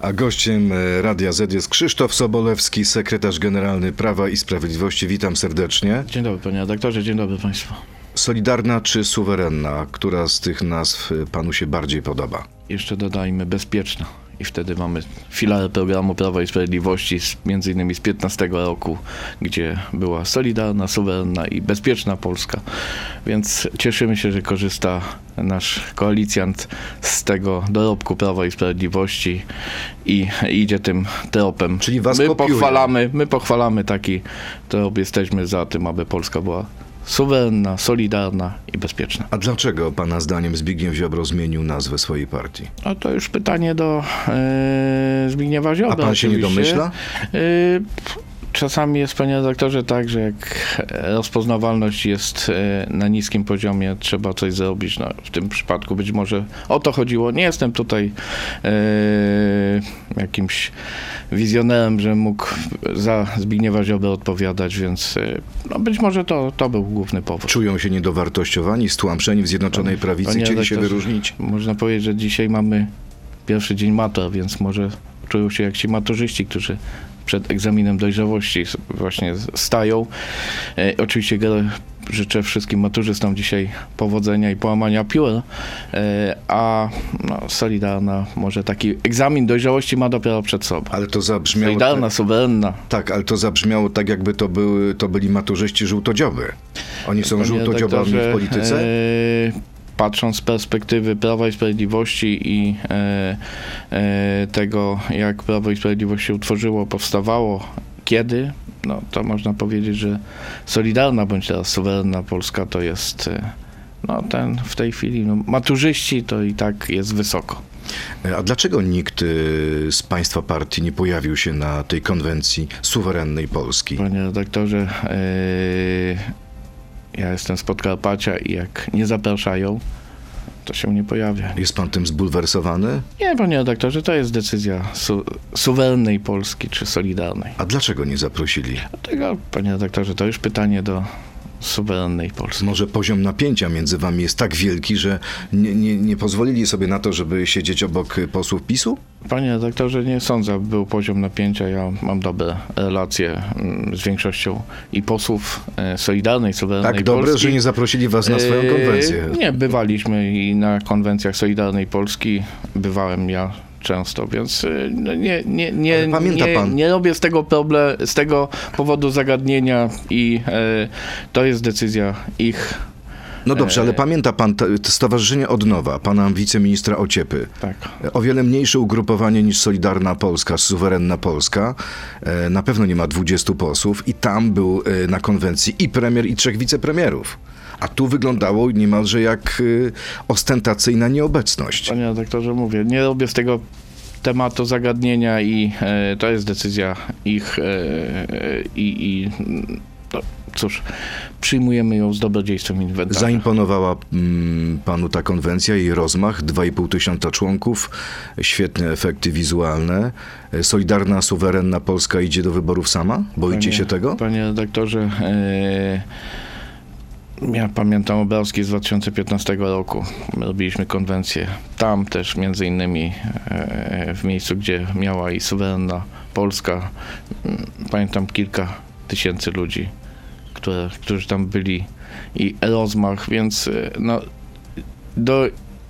A gościem Radia Z jest Krzysztof Sobolewski, sekretarz generalny Prawa i Sprawiedliwości. Witam serdecznie. Dzień dobry panie redaktorze, dzień dobry państwu. Solidarna czy suwerenna? Która z tych nazw panu się bardziej podoba? Jeszcze dodajmy bezpieczna. I wtedy mamy filary programu Prawa i Sprawiedliwości, między innymi z 15 roku, gdzie była solidarna, suwerenna i bezpieczna Polska. Więc cieszymy się, że korzysta nasz koalicjant z tego dorobku Prawa i Sprawiedliwości i idzie tym tropem. Czyli was kopiuje. My pochwalamy taki trop, jesteśmy za tym, aby Polska była suwerenna, solidarna i bezpieczna. A dlaczego pana zdaniem Zbigniew Ziobro zmienił nazwę swojej partii? A to już pytanie do Zbigniewa Ziobro. A pan się oczywiście nie domyśla? Czasami jest, panie redaktorze, tak, że jak rozpoznawalność jest na niskim poziomie, trzeba coś zrobić. No, w tym przypadku być może o to chodziło. Nie jestem tutaj jakimś wizjonerem, że mógł za Zbigniewa Ziobro odpowiadać, więc być może to był główny powód. Czują się niedowartościowani, stłamszeni w Zjednoczonej Prawicy, chcieli się wyróżnić. Można powiedzieć, że dzisiaj mamy pierwszy dzień matur, więc może czują się jak ci maturzyści, którzy przed egzaminem dojrzałości właśnie stają. Oczywiście życzę wszystkim maturzystom dzisiaj powodzenia i połamania piór, Solidarna może taki egzamin dojrzałości ma dopiero przed sobą. Ale to zabrzmiało... Solidarna, suwerenna. Tak, ale to zabrzmiało tak, jakby to byli maturzyści żółtodzioby. Oni są żółtodziobami w polityce? Patrząc z perspektywy Prawa i Sprawiedliwości i tego, jak Prawo i Sprawiedliwość się utworzyło, powstawało, kiedy, to można powiedzieć, że Solidarna bądź teraz suwerenna Polska to jest, w tej chwili, maturzyści to i tak jest wysoko. A dlaczego nikt z państwa partii nie pojawił się na tej konwencji suwerennej Polski? Panie redaktorze, ja jestem z Podkarpacia i jak nie zapraszają, to się nie pojawia. Jest pan tym zbulwersowany? Nie, panie redaktorze, to jest decyzja suwerennej Polski czy Solidarnej. A dlaczego nie zaprosili? Dlatego, panie redaktorze, to już pytanie do suwerennej Polski. Może poziom napięcia między wami jest tak wielki, że nie pozwolili sobie na to, żeby siedzieć obok posłów PiS-u? Panie redaktorze, nie sądzę, aby był poziom napięcia. Ja mam dobre relacje z większością i posłów Solidarnej, Suwerennej Polski. Tak dobre, że nie zaprosili was na swoją konwencję. Nie, bywaliśmy i na konwencjach Solidarnej Polski. Bywałem ja często, więc nie robię z tego powodu zagadnienia i to jest decyzja ich. No dobrze, ale pamięta pan Stowarzyszenie Odnowa, pana wiceministra Ociepy. Tak. O wiele mniejsze ugrupowanie niż Solidarna Polska, Suwerenna Polska. Na pewno nie ma 20 posłów i tam był na konwencji i premier, i 3 wicepremierów. A tu wyglądało niemalże jak ostentacyjna nieobecność. Panie redaktorze, mówię, nie robię z tego tematu zagadnienia i to jest decyzja ich cóż, przyjmujemy ją z dobrodziejstwem inwentarza. Zaimponowała panu ta konwencja, jej rozmach, 2500 członków, świetne efekty wizualne. Solidarna, suwerenna Polska idzie do wyborów sama? Boicie się tego? Panie redaktorze, ja pamiętam obrazki z 2015 roku. Robiliśmy konwencję. Tam też między innymi w miejscu, gdzie miała i suwerenna Polska. Pamiętam kilka tysięcy ludzi, którzy tam byli i rozmach, więc do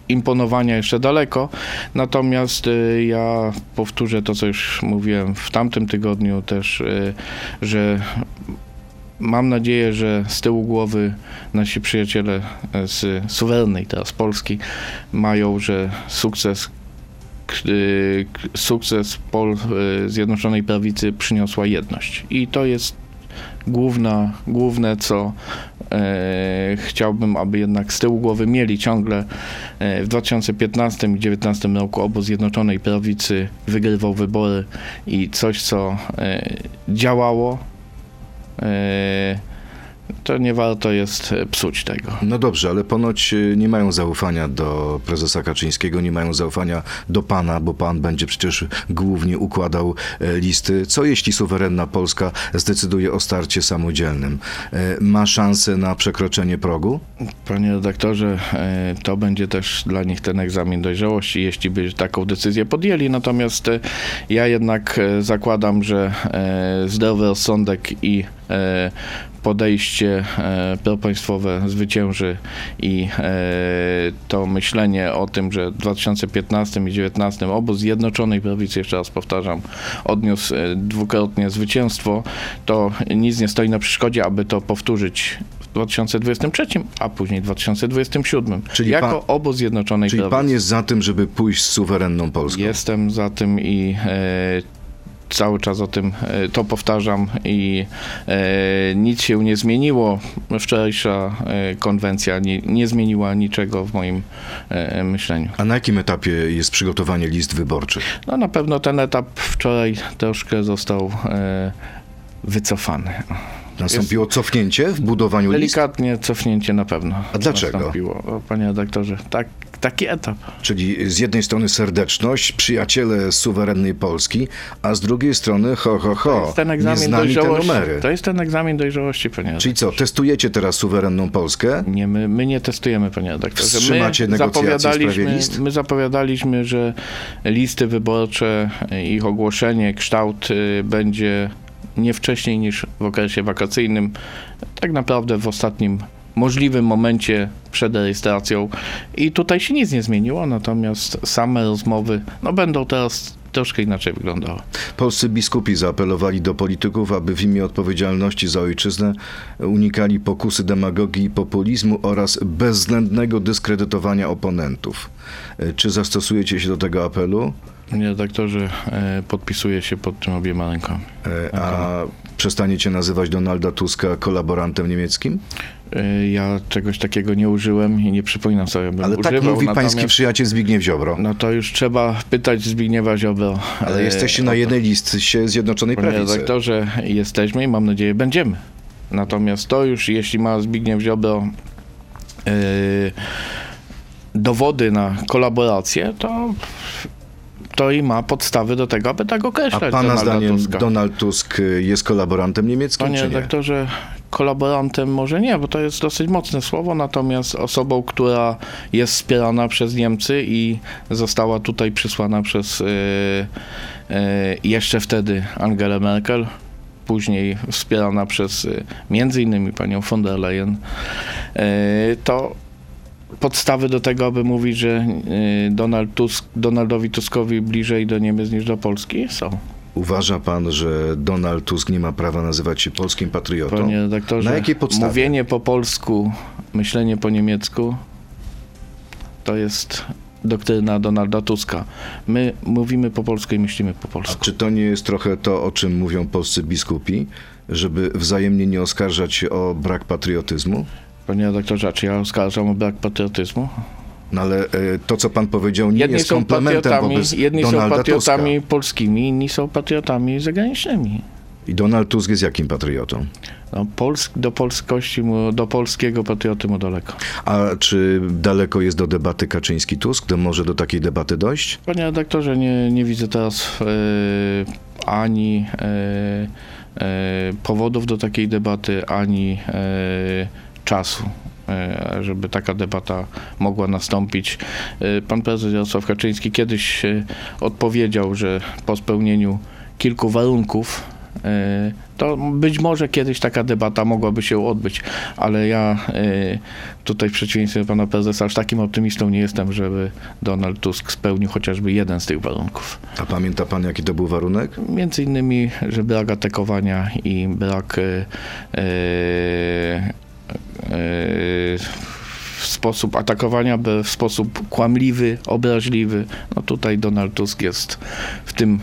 imponowania jeszcze daleko. Natomiast ja powtórzę to, co już mówiłem w tamtym tygodniu też, że mam nadzieję, że z tyłu głowy nasi przyjaciele z suwerennej teraz Polski mają, że sukces Zjednoczonej Prawicy przyniosła jedność. I to jest główne, co chciałbym, aby jednak z tyłu głowy mieli ciągle. W 2015 i 2019 roku obóz Zjednoczonej Prawicy wygrywał wybory i coś, co działało, to nie warto jest psuć tego. No dobrze, ale ponoć nie mają zaufania do prezesa Kaczyńskiego, nie mają zaufania do pana, bo pan będzie przecież głównie układał listy. Co jeśli Suwerenna Polska zdecyduje o starcie samodzielnym? Ma szansę na przekroczenie progu? Panie redaktorze, to będzie też dla nich ten egzamin dojrzałości, jeśli by taką decyzję podjęli. Natomiast ja jednak zakładam, że zdrowy rozsądek i podejście propaństwowe zwycięży i to myślenie o tym, że w 2015 i 2019 obóz Zjednoczonej Prawicy, jeszcze raz powtarzam, odniósł dwukrotnie zwycięstwo, to nic nie stoi na przeszkodzie, aby to powtórzyć w 2023, a później w 2027. Czyli jako obóz Zjednoczonej Prawicy. Czyli pan jest za tym, żeby pójść z Suwerenną Polską? Jestem za tym i cały czas o tym to powtarzam i nic się nie zmieniło. Wczorajsza konwencja nie zmieniła niczego w moim myśleniu. A na jakim etapie jest przygotowanie list wyborczych? No na pewno ten etap wczoraj troszkę został wycofany. Nastąpiło cofnięcie w budowaniu list? Delikatnie cofnięcie na pewno. A dlaczego? Nastąpiło, panie redaktorze. Tak. Taki etap. Czyli z jednej strony serdeczność, przyjaciele suwerennej Polski, a z drugiej strony nieznani te numery. To jest ten egzamin dojrzałości, panie redaktorze. Czyli co, testujecie teraz suwerenną Polskę? Nie, my nie testujemy, panie redaktorze. Wstrzymacie negocjacje w sprawie list? My zapowiadaliśmy, że listy wyborcze, ich ogłoszenie, kształt będzie nie wcześniej niż w okresie wakacyjnym. Tak naprawdę w ostatnim możliwym momencie przed rejestracją i tutaj się nic nie zmieniło, natomiast same rozmowy będą teraz troszkę inaczej wyglądały. Polscy biskupi zaapelowali do polityków, aby w imię odpowiedzialności za ojczyznę unikali pokusy demagogii i populizmu oraz bezwzględnego dyskredytowania oponentów. Czy zastosujecie się do tego apelu? Panie redaktorze, podpisuję się pod tym obiema rękami. A przestaniecie nazywać Donalda Tuska kolaborantem niemieckim? Ja czegoś takiego nie użyłem i nie przypominam sobie, bym używał. Ale tak mówi pański przyjaciel Zbigniew Ziobro. No to już trzeba pytać Zbigniewa Ziobro. Ale jesteście na jednej liście Zjednoczonej Prawicy. Panie redaktorze, jesteśmy i mam nadzieję będziemy. Natomiast to już, jeśli ma Zbigniew Ziobro dowody na kolaborację, to i ma podstawy do tego, aby tak określać. A pana zdaniem Donald Tusk jest kolaborantem niemieckim, czy nie? Panie redaktorze, kolaborantem może nie, bo to jest dosyć mocne słowo, natomiast osobą, która jest wspierana przez Niemcy i została tutaj przysłana przez jeszcze wtedy Angelę Merkel, później wspierana przez m.in. panią von der Leyen, to podstawy do tego, aby mówić, że Donaldowi Tuskowi bliżej do Niemiec niż do Polski są. Uważa pan, że Donald Tusk nie ma prawa nazywać się polskim patriotą? Panie redaktorze, na jakiej podstawie? Mówienie po polsku, myślenie po niemiecku to jest doktryna Donalda Tuska. My mówimy po polsku i myślimy po polsku. A czy to nie jest trochę to, o czym mówią polscy biskupi, żeby wzajemnie nie oskarżać się o brak patriotyzmu? Panie doktorze, czy ja oskarżam o brak patriotyzmu? No ale to, co pan powiedział, nie jest komplementem wobec jedni Donalda są patriotami Tuska. Polskimi, inni są patriotami zagranicznymi. I Donald Tusk jest jakim patriotą? No, do polskości, do polskiego patrioty mu daleko. A czy daleko jest do debaty Kaczyński-Tusk? To może do takiej debaty dojść? Panie redaktorze, nie widzę teraz ani powodów do takiej debaty, ani czasu, żeby taka debata mogła nastąpić. Pan prezes Jarosław Kaczyński kiedyś odpowiedział, że po spełnieniu kilku warunków to być może kiedyś taka debata mogłaby się odbyć, ale ja tutaj w przeciwieństwie do pana prezesa aż takim optymistą nie jestem, żeby Donald Tusk spełnił chociażby jeden z tych warunków. A pamięta pan, jaki to był warunek? Między innymi, że brak atakowania i brak sposób atakowania, w sposób kłamliwy, obraźliwy. No tutaj Donald Tusk jest w tym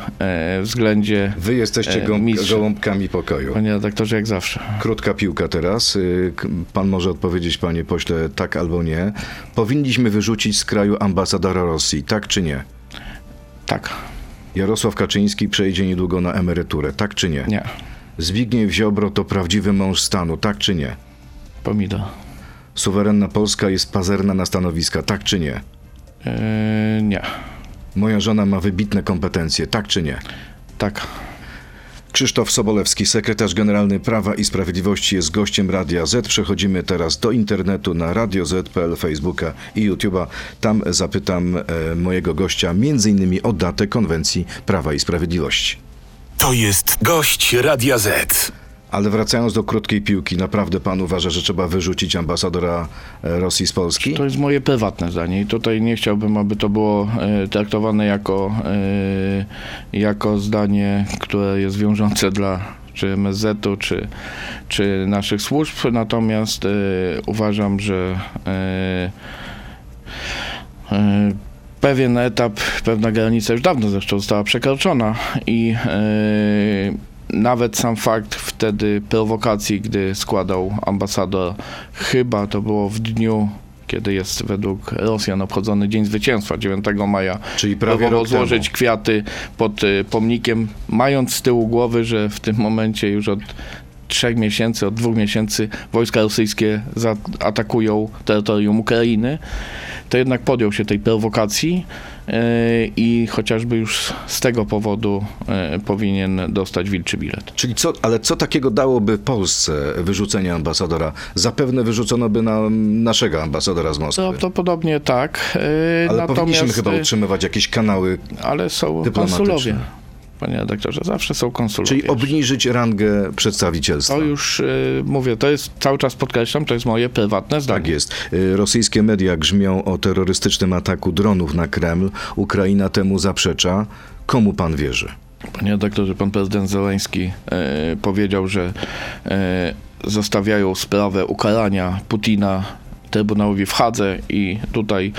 względzie. Wy jesteście gołąbkami pokoju. Panie redaktorze, jak zawsze. Krótka piłka teraz. Pan może odpowiedzieć, panie pośle, tak albo nie. Powinniśmy wyrzucić z kraju ambasadora Rosji, tak czy nie? Tak. Jarosław Kaczyński przejdzie niedługo na emeryturę, tak czy nie? Nie. Zbigniew Ziobro to prawdziwy mąż stanu, tak czy nie? pomidor. Suwerenna Polska jest pazerna na stanowiska, tak czy nie? Nie. Moja żona ma wybitne kompetencje, tak czy nie? Tak. Krzysztof Sobolewski, sekretarz generalny Prawa i Sprawiedliwości, jest gościem Radia Z. Przechodzimy teraz do internetu na radioz.pl, Facebooka i YouTube'a. Tam zapytam mojego gościa m.in. o datę konwencji Prawa i Sprawiedliwości. To jest gość Radia Z. Ale wracając do krótkiej piłki, naprawdę pan uważa, że trzeba wyrzucić ambasadora Rosji z Polski? To jest moje prywatne zdanie i tutaj nie chciałbym, aby to było traktowane jako zdanie, które jest wiążące dla czy MSZ-u, czy naszych służb. Natomiast uważam, że pewien etap, pewna granica już dawno zresztą została przekroczona i nawet sam fakt wtedy prowokacji, gdy składał ambasador, chyba to było w dniu, kiedy jest według Rosjan obchodzony Dzień Zwycięstwa, 9 maja. Czyli prawie rok złożyć temu kwiaty pod pomnikiem, mając z tyłu głowy, że w tym momencie już od 3 miesięcy, od 2 miesięcy wojska rosyjskie atakują terytorium Ukrainy, to jednak podjął się tej prowokacji i chociażby już z tego powodu powinien dostać wilczy bilet. Czyli ale co takiego dałoby Polsce wyrzucenie ambasadora? Zapewne wyrzucono by naszego ambasadora z Moskwy. Prawdopodobnie tak. Ale natomiast powinniśmy chyba utrzymywać jakieś kanały dyplomatyczne. Ale są konsulowie, panie redaktorze, zawsze są konsulowie. Czyli obniżyć rangę przedstawicielstwa. To już mówię, to jest, cały czas podkreślam, to jest moje prywatne zdanie. Tak jest. Rosyjskie media grzmią o terrorystycznym ataku dronów na Kreml. Ukraina temu zaprzecza. Komu pan wierzy? Panie redaktorze, pan prezydent Zeleński powiedział, że zostawiają sprawę ukarania Putina Trybunałowi w Hadze i tutaj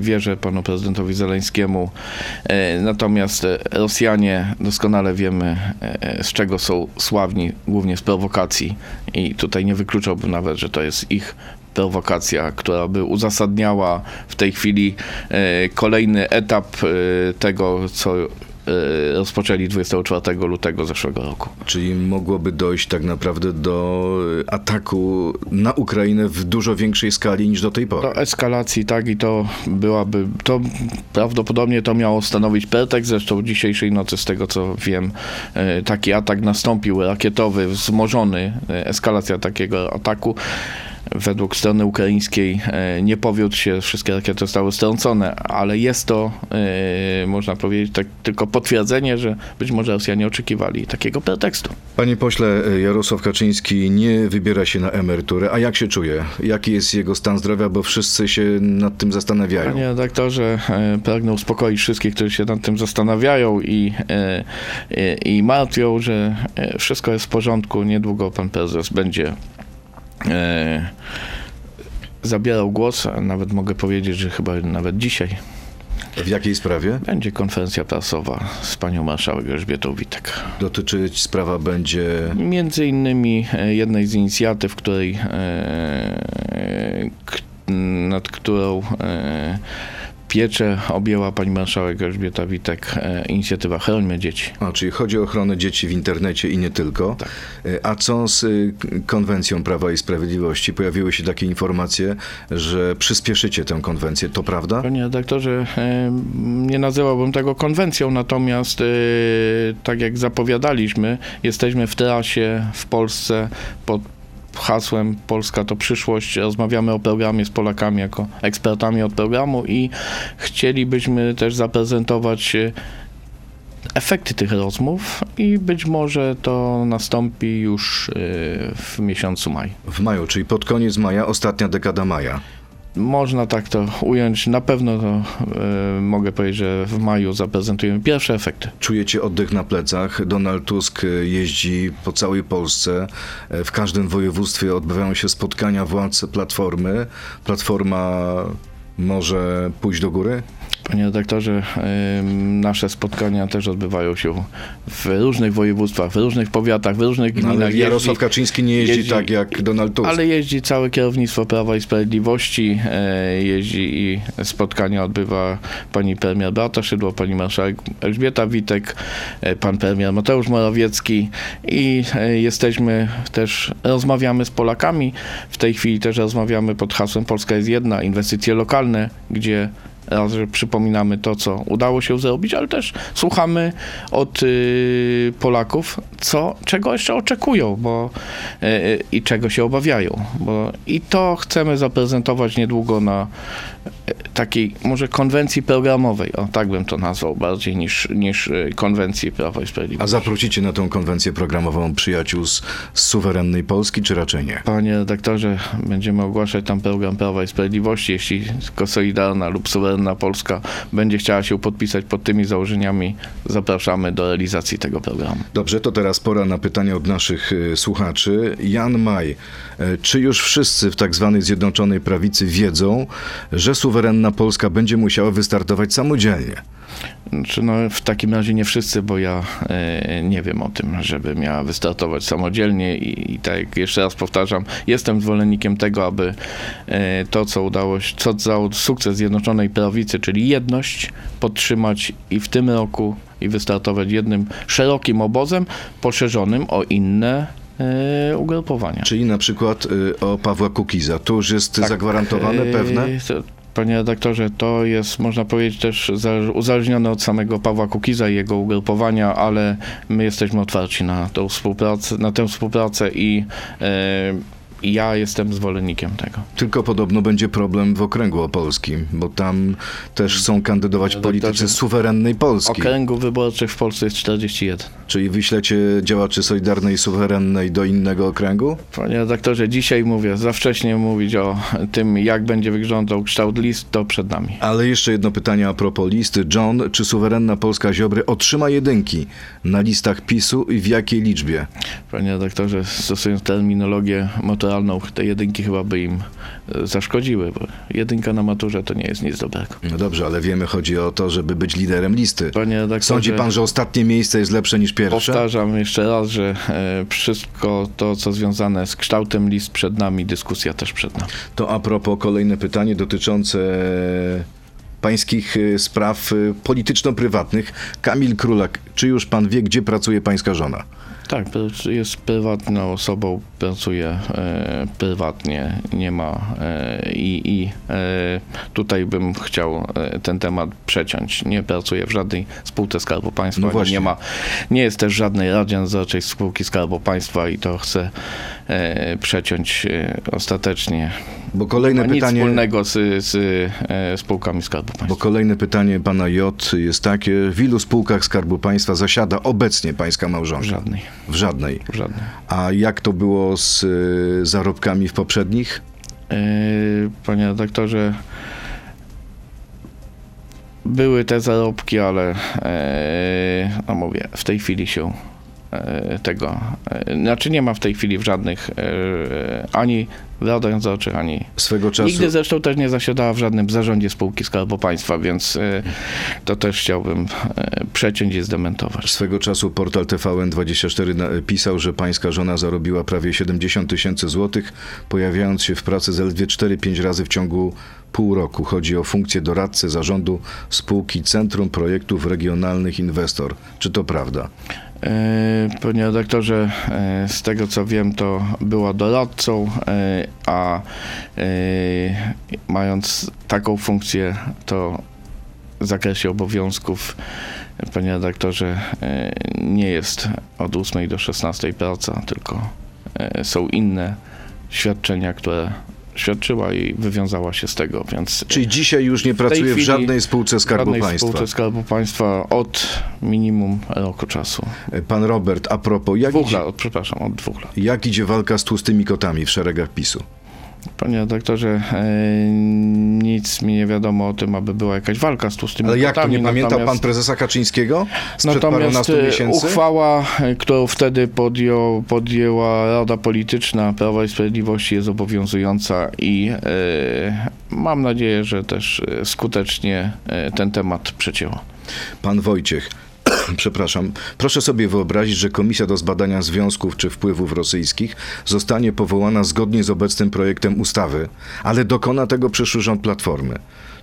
wierzę panu prezydentowi Zeleńskiemu. Natomiast Rosjanie, doskonale wiemy, z czego są sławni, głównie z prowokacji i tutaj nie wykluczałbym nawet, że to jest ich prowokacja, która by uzasadniała w tej chwili kolejny etap tego, co rozpoczęli 24 lutego zeszłego roku. Czyli mogłoby dojść tak naprawdę do ataku na Ukrainę w dużo większej skali niż do tej pory. Do eskalacji, tak, i to prawdopodobnie to miało stanowić pretekst. Zresztą dzisiejszej nocy, z tego co wiem, taki atak nastąpił, rakietowy, wzmożony, eskalacja takiego ataku. Według strony ukraińskiej nie powiódł się, wszystkie rakiety zostały strącone, ale jest to, można powiedzieć, tak, tylko potwierdzenie, że być może Rosjanie oczekiwali takiego pretekstu. Panie pośle, Jarosław Kaczyński nie wybiera się na emeryturę. A jak się czuje? Jaki jest jego stan zdrowia? Bo wszyscy się nad tym zastanawiają. Panie redaktorze, pragnę uspokoić wszystkich, którzy się nad tym zastanawiają i martwią, że wszystko jest w porządku. Niedługo pan prezes będzie zabierał głos, a nawet mogę powiedzieć, że chyba nawet dzisiaj. W jakiej sprawie? Będzie konferencja prasowa z panią marszałek Elżbietą Witek. Dotyczyć sprawa będzie między innymi jednej z inicjatyw, której nad którą pieczę objęła pani marszałek Elżbieta Witek, inicjatywa Chrońmy Dzieci. A, czyli chodzi o ochronę dzieci w internecie i nie tylko. Tak. A co z konwencją Prawa i Sprawiedliwości? Pojawiły się takie informacje, że przyspieszycie tę konwencję. To prawda? Panie redaktorze, nie nazywałbym tego konwencją, natomiast tak jak zapowiadaliśmy, jesteśmy w trasie w Polsce pod hasłem Polska to przyszłość. Rozmawiamy o programie z Polakami jako ekspertami od programu i chcielibyśmy też zaprezentować efekty tych rozmów i być może to nastąpi już w miesiącu maj. W maju, czyli pod koniec maja, ostatnia dekada maja. Można tak to ująć. Na pewno to, mogę powiedzieć, że w maju zaprezentujemy pierwsze efekty. Czujecie oddech na plecach. Donald Tusk jeździ po całej Polsce. W każdym województwie odbywają się spotkania władz Platformy. Platforma może pójść do góry? Panie redaktorze, nasze spotkania też odbywają się w różnych województwach, w różnych powiatach, w różnych gminach. Ale Jarosław Kaczyński nie jeździ tak jak Donald Tusk. Ale jeździ całe kierownictwo Prawa i Sprawiedliwości, jeździ i spotkania odbywa pani premier Beata Szydło, pani marszałek Elżbieta Witek, pan premier Mateusz Morawiecki i jesteśmy też, rozmawiamy z Polakami. W tej chwili też rozmawiamy pod hasłem Polska jest jedna, inwestycje lokalne, gdzie raz, że przypominamy to, co udało się zrobić, ale też słuchamy od Polaków, czego jeszcze oczekują i czego się obawiają. I to chcemy zaprezentować niedługo na takiej może konwencji programowej, o tak bym to nazwał, bardziej niż konwencji Prawa i Sprawiedliwości. A zaprosicie na tą konwencję programową przyjaciół z Suwerennej Polski, czy raczej nie? Panie redaktorze, będziemy ogłaszać tam program Prawa i Sprawiedliwości, jeśli tylko Solidarna lub Suwerenna Polska będzie chciała się podpisać pod tymi założeniami, zapraszamy do realizacji tego programu. Dobrze, to teraz pora na pytania od naszych słuchaczy. Jan Maj, czy już wszyscy w tak zwanej Zjednoczonej Prawicy wiedzą, że Suwerenna Polska będzie musiała wystartować samodzielnie? W takim razie nie wszyscy, bo ja nie wiem o tym, żeby miała wystartować samodzielnie i tak jeszcze raz powtarzam, jestem zwolennikiem tego, aby to, co udało się, co za sukces Zjednoczonej Prawicy, czyli jedność, podtrzymać i w tym roku i wystartować jednym szerokim obozem poszerzonym o inne ugrupowania. Czyli na przykład o Pawła Kukiza. To już jest tak zagwarantowane, pewne? Panie redaktorze, to jest, można powiedzieć, też uzależnione od samego Pawła Kukiza i jego ugrupowania, ale my jesteśmy otwarci na tę współpracę i ja jestem zwolennikiem tego. Tylko podobno będzie problem w okręgu opolskim, bo tam też są kandydować politycy Suwerennej Polski. Okręgów wyborczych w Polsce jest 41. Czyli wyślecie działaczy Solidarnej i Suwerennej do innego okręgu? Panie redaktorze, dzisiaj mówię, za wcześnie mówić o tym, jak będzie wyglądał kształt list, to przed nami. Ale jeszcze jedno pytanie a propos listy. John, czy Suwerenna Polska Ziobry otrzyma jedynki na listach PiS-u i w jakiej liczbie? Panie redaktorze, stosując terminologię te jedynki chyba by im zaszkodziły, bo jedynka na maturze to nie jest nic dobrego. No dobrze, ale wiemy, chodzi o to, żeby być liderem listy. Sądzi pan, że ostatnie miejsce jest lepsze niż pierwsze? Powtarzam jeszcze raz, że wszystko to, co związane z kształtem list przed nami, dyskusja też przed nami. To a propos kolejne pytanie dotyczące pańskich spraw polityczno-prywatnych. Kamil Królak, czy już pan wie, gdzie pracuje pańska żona? Tak, jest prywatną osobą, pracuje prywatnie, nie ma tutaj bym chciał ten temat przeciąć. Nie pracuje w żadnej spółce Skarbu Państwa, no nie jest też żadnej radzie nadzorczej spółki Skarbu Państwa i to chcę przeciąć ostatecznie. Bo kolejne nic pytanie wspólnego z spółkami Skarbu Państwa. Bo kolejne pytanie pana J. jest takie, w ilu spółkach Skarbu Państwa zasiada obecnie pańska małżonka? W żadnej. A jak to było z zarobkami w poprzednich? Panie redaktorze, były te zarobki, ale w tej chwili się tego. Znaczy nie ma w tej chwili w żadnych ani Rada Nadzorczych, ani swego czasu. Nigdy zresztą też nie zasiadała w żadnym zarządzie spółki Skarbu Państwa, więc to też chciałbym przeciąć i zdementować. Swego czasu portal TVN24 pisał, że pańska żona zarobiła prawie 70 000 złotych, pojawiając się w pracy zaledwie 4-5 razy w ciągu pół roku. Chodzi o funkcję doradcy zarządu spółki Centrum Projektów Regionalnych Inwestor. Czy to prawda? Panie redaktorze, z tego co wiem, to była doradcą, a mając taką funkcję, to w zakresie obowiązków, panie redaktorze, nie jest od 8 do 16 praca, tylko są inne świadczenia, które świadczyła i wywiązała się z tego, więc... Czyli dzisiaj już nie pracuje w żadnej spółce Skarbu Państwa. W żadnej spółce Skarbu Państwa od minimum roku czasu. Pan Robert, a propos... Od 2 lat. Jak idzie walka z tłustymi kotami w szeregach PiS-u? Panie doktorze, nic mi nie wiadomo o tym, aby była jakaś walka z tłustymi kotami. Ale jak to, nie pamiętał pan prezesa Kaczyńskiego sprzed parunastu miesięcy? Uchwała, którą wtedy podjęła Rada Polityczna Prawa i Sprawiedliwości, jest obowiązująca i mam nadzieję, że też skutecznie ten temat przecięła. Pan Wojciech. Przepraszam. Proszę sobie wyobrazić, że Komisja do zbadania związków czy wpływów rosyjskich zostanie powołana zgodnie z obecnym projektem ustawy, ale dokona tego przyszły rząd Platformy.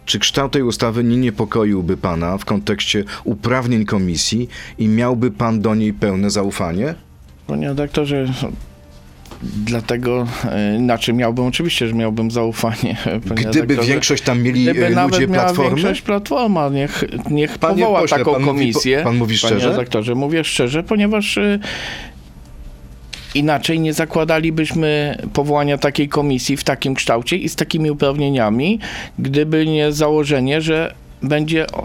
Czy kształt tej ustawy nie niepokoiłby pana w kontekście uprawnień komisji i miałby pan do niej pełne zaufanie? Panie redaktorze... Dlatego, miałbym zaufanie. Gdyby większość tam mieli ludzie nawet Platformy? Większość Platforma, niech powoła taką komisję. Pan mówi szczerze? Panie redaktorze, mówię szczerze, ponieważ inaczej nie zakładalibyśmy powołania takiej komisji w takim kształcie i z takimi uprawnieniami, gdyby nie założenie, że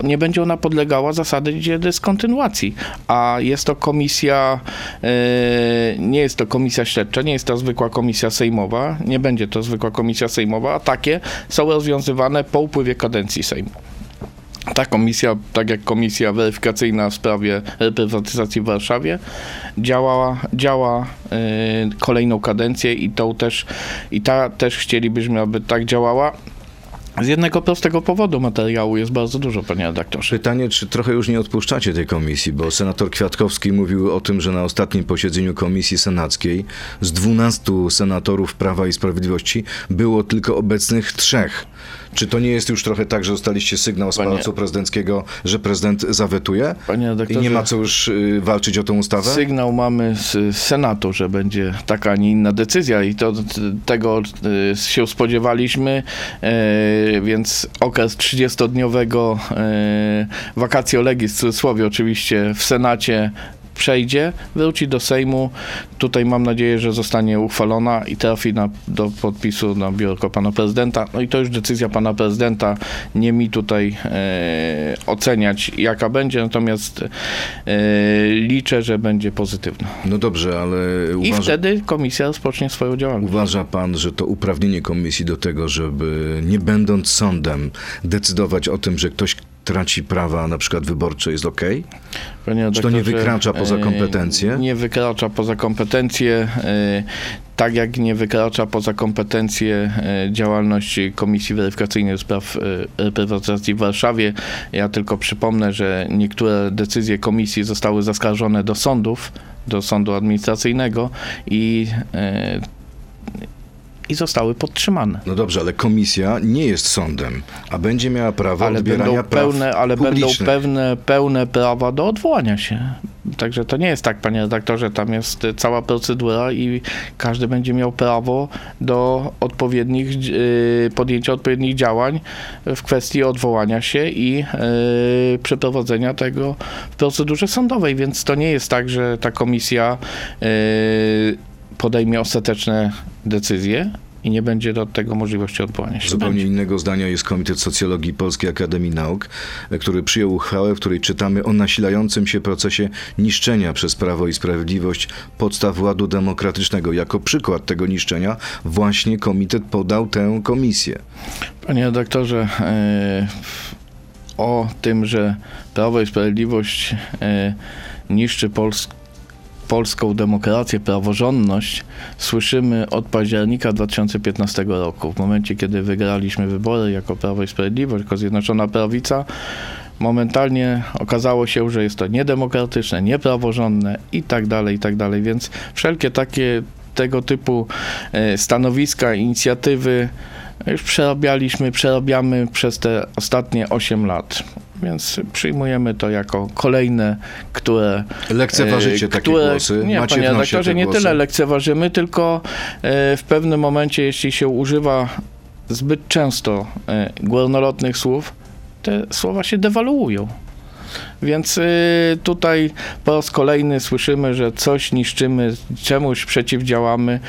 nie będzie ona podlegała zasadzie dyskontynuacji, a jest to komisja, nie jest to komisja śledcza, nie jest to zwykła komisja sejmowa, nie będzie to zwykła komisja sejmowa, a takie są rozwiązywane po upływie kadencji Sejmu. Ta komisja, tak jak komisja weryfikacyjna w sprawie reprywatyzacji w Warszawie, działa kolejną kadencję i ta też chcielibyśmy, aby tak działała. Z jednego prostego powodu, materiału jest bardzo dużo, panie redaktorze. Pytanie, czy trochę już nie odpuszczacie tej komisji, bo senator Kwiatkowski mówił o tym, że na ostatnim posiedzeniu komisji senackiej z 12 senatorów Prawa i Sprawiedliwości było tylko obecnych 3. Czy to nie jest już trochę tak, że dostaliście sygnał z Pałacu Prezydenckiego, że prezydent zawetuje i nie ma co już walczyć o tę ustawę? Sygnał mamy z Senatu, że będzie taka, a nie inna decyzja i tego się spodziewaliśmy, więc okres 30-dniowego vacatio legis, w cudzysłowie oczywiście, w Senacie przejdzie, wróci do Sejmu. Tutaj mam nadzieję, że zostanie uchwalona i trafi do podpisu na biurko pana prezydenta. No i to już decyzja pana prezydenta. Nie mi tutaj oceniać, jaka będzie, natomiast liczę, że będzie pozytywna. No dobrze, ale wtedy komisja rozpocznie swoją działalność. Uważa pan, że to uprawnienie komisji do tego, żeby nie będąc sądem decydować o tym, że ktoś traci prawa na przykład wyborcze, jest okej? Czy to nie wykracza poza kompetencje? Nie wykracza poza kompetencje, tak jak nie wykracza poza kompetencje działalność Komisji Weryfikacyjnej do spraw reprywatyzacji w Warszawie. Ja tylko przypomnę, że niektóre decyzje komisji zostały zaskarżone do sądów, do sądu administracyjnego i zostały podtrzymane. No dobrze, ale komisja nie jest sądem, a będzie miała prawo odbierania praw publicznych. Ale będą pełne prawa do odwołania się. Także to nie jest tak, panie redaktorze, tam jest cała procedura i każdy będzie miał prawo do podjęcia odpowiednich działań w kwestii odwołania się i przeprowadzenia tego w procedurze sądowej, więc to nie jest tak, że ta komisja podejmie ostateczne decyzje i nie będzie do tego możliwości odwołania się. Zupełnie innego zdania jest Komitet Socjologii Polskiej Akademii Nauk, który przyjął uchwałę, w której czytamy o nasilającym się procesie niszczenia przez Prawo i Sprawiedliwość podstaw ładu demokratycznego. Jako przykład tego niszczenia właśnie komitet podał tę komisję. Panie redaktorze, o tym, że Prawo i Sprawiedliwość niszczy polską demokrację, praworządność słyszymy od października 2015 roku. W momencie, kiedy wygraliśmy wybory jako Prawo i Sprawiedliwość, jako Zjednoczona Prawica, momentalnie okazało się, że jest to niedemokratyczne, niepraworządne i tak dalej, więc wszelkie takie tego typu stanowiska, inicjatywy już przerabiamy przez te ostatnie 8 lat. Więc przyjmujemy to jako kolejne, które... Lekceważycie takie głosy? Nie, macie, panie redaktorze, nie głosy. Tyle lekceważymy, tylko w pewnym momencie, jeśli się używa zbyt często górnolotnych słów, te słowa się dewaluują. Więc tutaj po raz kolejny słyszymy, że coś niszczymy, czemuś przeciwdziałamy.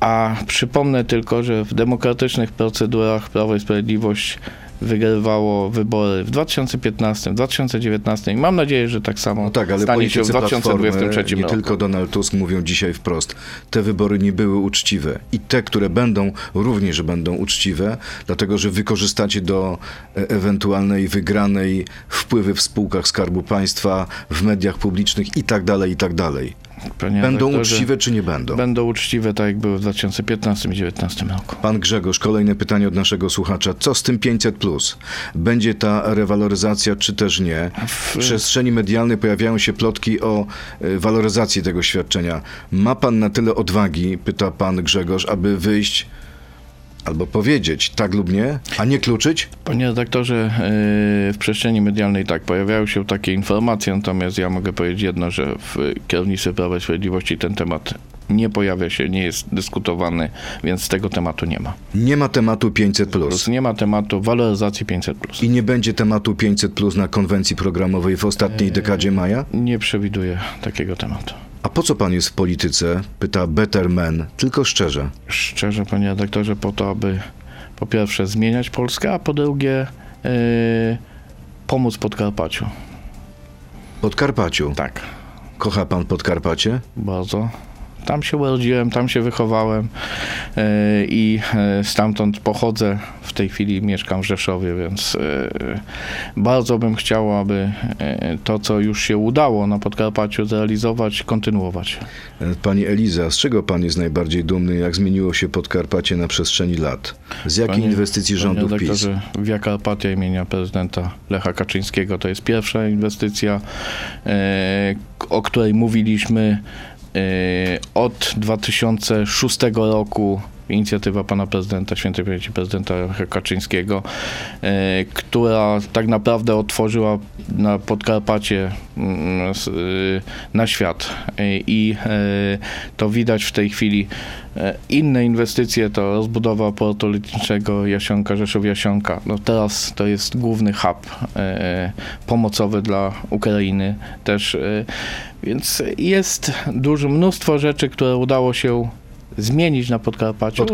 A przypomnę tylko, że w demokratycznych procedurach Prawo i Sprawiedliwość wygrywało wybory w 2015, w 2019 i mam nadzieję, że tak samo stanie się w 2023 roku. Nie tylko Donald Tusk mówią dzisiaj wprost, te wybory nie były uczciwe i te, które będą, również będą uczciwe, dlatego, że wykorzystacie do ewentualnej wygranej wpływy w spółkach Skarbu Państwa, w mediach publicznych i tak dalej, i tak dalej. Panie będą uczciwe czy nie będą? Będą uczciwe, tak jak były w 2015 i 2019 roku. Pan Grzegorz, kolejne pytanie od naszego słuchacza. Co z tym 500+? Będzie ta rewaloryzacja czy też nie? W przestrzeni medialnej pojawiają się plotki o waloryzacji tego świadczenia. Ma pan na tyle odwagi, pyta pan Grzegorz, aby wyjść albo powiedzieć tak lub nie, a nie kluczyć? Panie redaktorze, w przestrzeni medialnej tak, pojawiają się takie informacje, natomiast ja mogę powiedzieć jedno, że w kierownictwie Prawa i Sprawiedliwości ten temat nie pojawia się, nie jest dyskutowany, więc tego tematu nie ma. Nie ma tematu 500+. Nie ma tematu waloryzacji 500+. I nie będzie tematu 500+ na konwencji programowej w ostatniej dekadzie maja? Nie przewiduję takiego tematu. A po co pan jest w polityce? Pyta Betterman, tylko szczerze. Szczerze, panie redaktorze, po to, aby po pierwsze zmieniać Polskę, a po drugie pomóc Podkarpaciu. Podkarpaciu? Tak. Kocha pan Podkarpacie? Bardzo. Tam się urodziłem, tam się wychowałem i stamtąd pochodzę. W tej chwili mieszkam w Rzeszowie, więc bardzo bym chciał, aby to, co już się udało na Podkarpaciu zrealizować, kontynuować. Pani Eliza, z czego pan jest najbardziej dumny, jak zmieniło się Podkarpacie na przestrzeni lat? Z jakiej inwestycji rządów PiS? Via Karpatia imienia prezydenta Lecha Kaczyńskiego to jest pierwsza inwestycja, o której mówiliśmy od 2006 roku, inicjatywa pana prezydenta, świętej pamięci prezydenta Kaczyńskiego, która tak naprawdę otworzyła na Podkarpacie na świat. I to widać w tej chwili. Inne inwestycje to rozbudowa portu lotniczego Rzeszów-Jasionka. No teraz to jest główny hub pomocowy dla Ukrainy też. Więc jest mnóstwo rzeczy, które udało się zmienić na Podkarpaciu.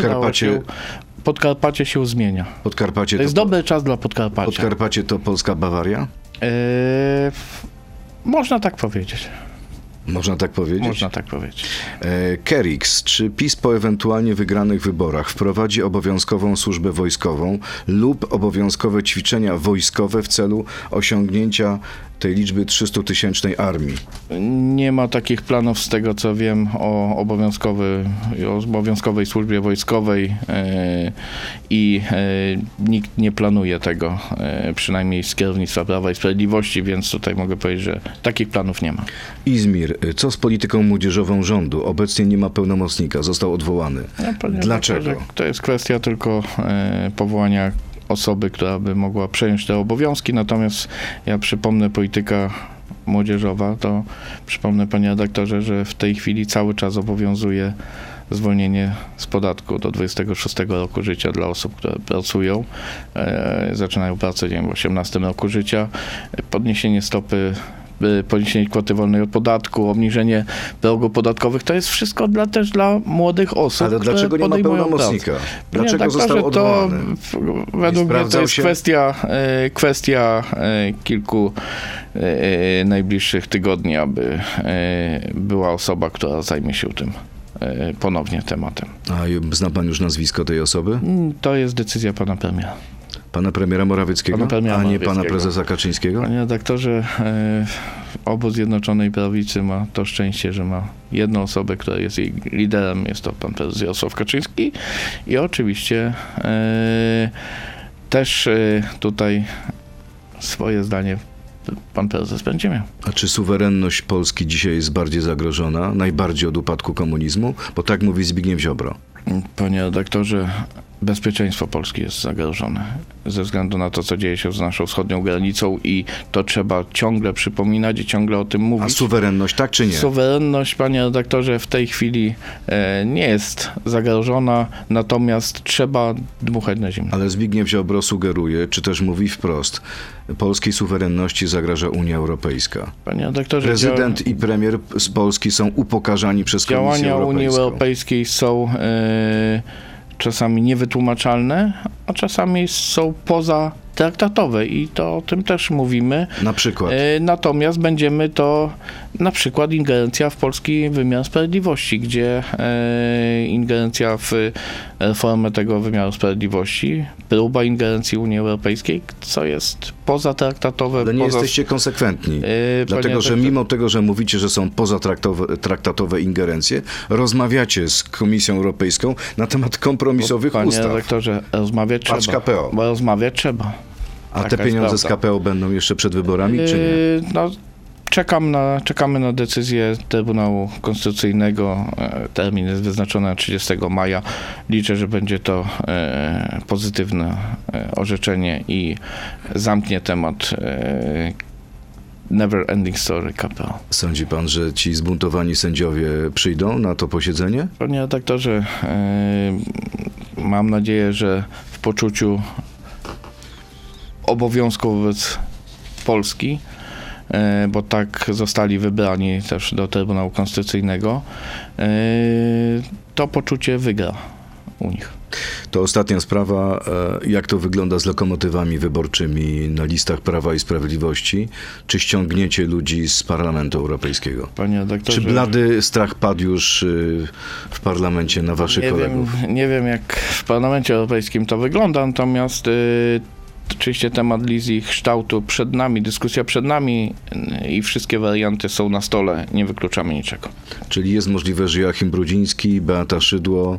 Podkarpacie się zmienia. Podkarpacie to jest dobry czas dla Podkarpacia. Podkarpacie to polska Bawaria? Można tak powiedzieć. Można tak powiedzieć? Można tak powiedzieć. Kerix, czy PiS po ewentualnie wygranych wyborach wprowadzi obowiązkową służbę wojskową lub obowiązkowe ćwiczenia wojskowe w celu osiągnięcia tej liczby 300-tysięcznej armii? Nie ma takich planów, z tego co wiem, o obowiązkowej służbie wojskowej i nikt nie planuje tego, przynajmniej z kierownictwa Prawa i Sprawiedliwości, więc tutaj mogę powiedzieć, że takich planów nie ma. Izmir, co z polityką młodzieżową rządu? Obecnie nie ma pełnomocnika, został odwołany. Dlaczego? To jest kwestia tylko powołania osoby, która by mogła przejąć te obowiązki, natomiast ja przypomnę, polityka młodzieżowa, to przypomnę, panie redaktorze, że w tej chwili cały czas obowiązuje zwolnienie z podatku do 26 roku życia dla osób, które pracują, zaczynają pracę, w 18 roku życia, podniesienie stopy, podniesienie kwoty wolnej od podatku, obniżenie progów podatkowych, to jest wszystko też dla młodych osób. Ale dlaczego nie ma pełnomocnika? Dlaczego został odwołany? Według mnie to jest kwestia kilku najbliższych tygodni, aby była osoba, która zajmie się tym ponownie tematem. A zna pan już nazwisko tej osoby? To jest decyzja pana premiera. Pana premiera Morawieckiego, a nie pana prezesa Kaczyńskiego? Panie redaktorze, obóz Zjednoczonej Prawicy ma to szczęście, że ma jedną osobę, która jest jej liderem. Jest to pan prezes Jarosław Kaczyński i oczywiście też tutaj swoje zdanie pan prezes będzie miał. A czy suwerenność Polski dzisiaj jest bardziej zagrożona, najbardziej od upadku komunizmu? Bo tak mówi Zbigniew Ziobro. Panie redaktorze, bezpieczeństwo Polski jest zagrożone ze względu na to, co dzieje się z naszą wschodnią granicą i to trzeba ciągle przypominać i ciągle o tym mówić. A suwerenność tak czy nie? Suwerenność, panie redaktorze, w tej chwili nie jest zagrożona, natomiast trzeba dmuchać na zimno. Ale Zbigniew Ziobro sugeruje, czy też mówi wprost, polskiej suwerenności zagraża Unia Europejska. Panie redaktorze, prezydent i premier z Polski są upokarzani przez Komisję Europejską. Działania Unii Europejskiej są czasami niewytłumaczalne, a czasami są poza traktatowe i to o tym też mówimy. Na przykład. Natomiast będziemy to, na przykład ingerencja w polski wymiar sprawiedliwości, gdzie ingerencja w reformę tego wymiaru sprawiedliwości, próba ingerencji Unii Europejskiej, co jest pozatraktatowe. Ale nie jesteście konsekwentni, dlatego że mimo tego, że mówicie, że są pozatraktatowe ingerencje, rozmawiacie z Komisją Europejską na temat kompromisowych ustaw. Panie rektorze, rozmawiać trzeba. Patrz KPO. Bo rozmawiać trzeba. A taka te pieniądze z KPO będą jeszcze przed wyborami, czy nie? No, czekamy na decyzję Trybunału Konstytucyjnego. Termin jest wyznaczony na 30 maja. Liczę, że będzie to pozytywne orzeczenie i zamknie temat never ending story KPO. Sądzi pan, że ci zbuntowani sędziowie przyjdą na to posiedzenie? Panie redaktorze, mam nadzieję, że w poczuciu obowiązku wobec Polski, bo tak zostali wybrani też do Trybunału Konstytucyjnego, to poczucie wygra u nich. To ostatnia sprawa, jak to wygląda z lokomotywami wyborczymi na listach Prawa i Sprawiedliwości? Czy ściągniecie ludzi z Parlamentu Europejskiego? Panie redaktorze, czy blady strach padł już w parlamencie na waszych kolegów? Nie wiem, jak w Parlamencie Europejskim to wygląda, natomiast oczywiście temat wizji kształtu przed nami, dyskusja przed nami i wszystkie warianty są na stole, nie wykluczamy niczego. Czyli jest możliwe, że Joachim Brudziński, Beata Szydło,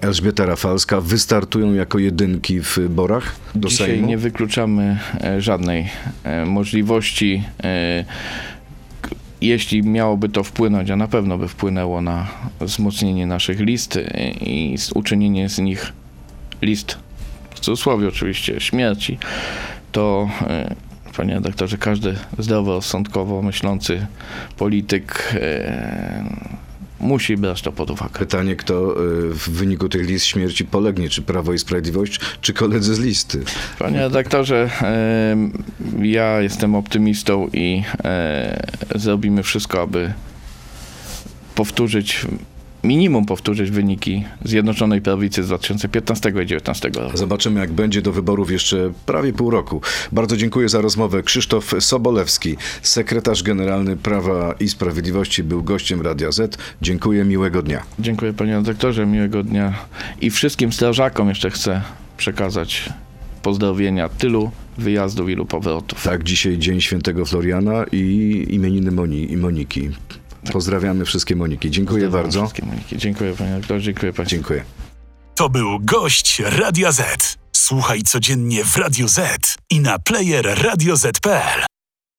Elżbieta Rafalska wystartują jako jedynki w borach do Sejmu? Dzisiaj nie wykluczamy żadnej możliwości. Jeśli miałoby to wpłynąć, a na pewno by wpłynęło na wzmocnienie naszych list i uczynienie z nich list, w cudzysłowie oczywiście, śmierci, to, panie redaktorze, każdy zdroworozsądkowo myślący polityk musi brać to pod uwagę. Pytanie, kto w wyniku tych list śmierci polegnie, czy Prawo i Sprawiedliwość, czy koledzy z listy? Panie redaktorze, ja jestem optymistą i zrobimy wszystko, aby powtórzyć wyniki Zjednoczonej Prawicy z 2015 i 2019 roku. Zobaczymy, jak będzie do wyborów jeszcze prawie pół roku. Bardzo dziękuję za rozmowę. Krzysztof Sobolewski, sekretarz generalny Prawa i Sprawiedliwości, był gościem Radia Z. Dziękuję, miłego dnia. Dziękuję, panie redaktorze, miłego dnia. I wszystkim strażakom jeszcze chcę przekazać pozdrowienia, tylu wyjazdów, ilu powrotów. Tak, dzisiaj dzień świętego Floriana i imieniny Moniki. Pozdrawiamy wszystkie Moniki. Dziękuję bardzo. Wszystkie Moniki. Dziękuję, panie doktorze. Dziękuję państwu. Dziękuję. To był gość Radia Z. Słuchaj codziennie w Radio Z i na player radioz.pl.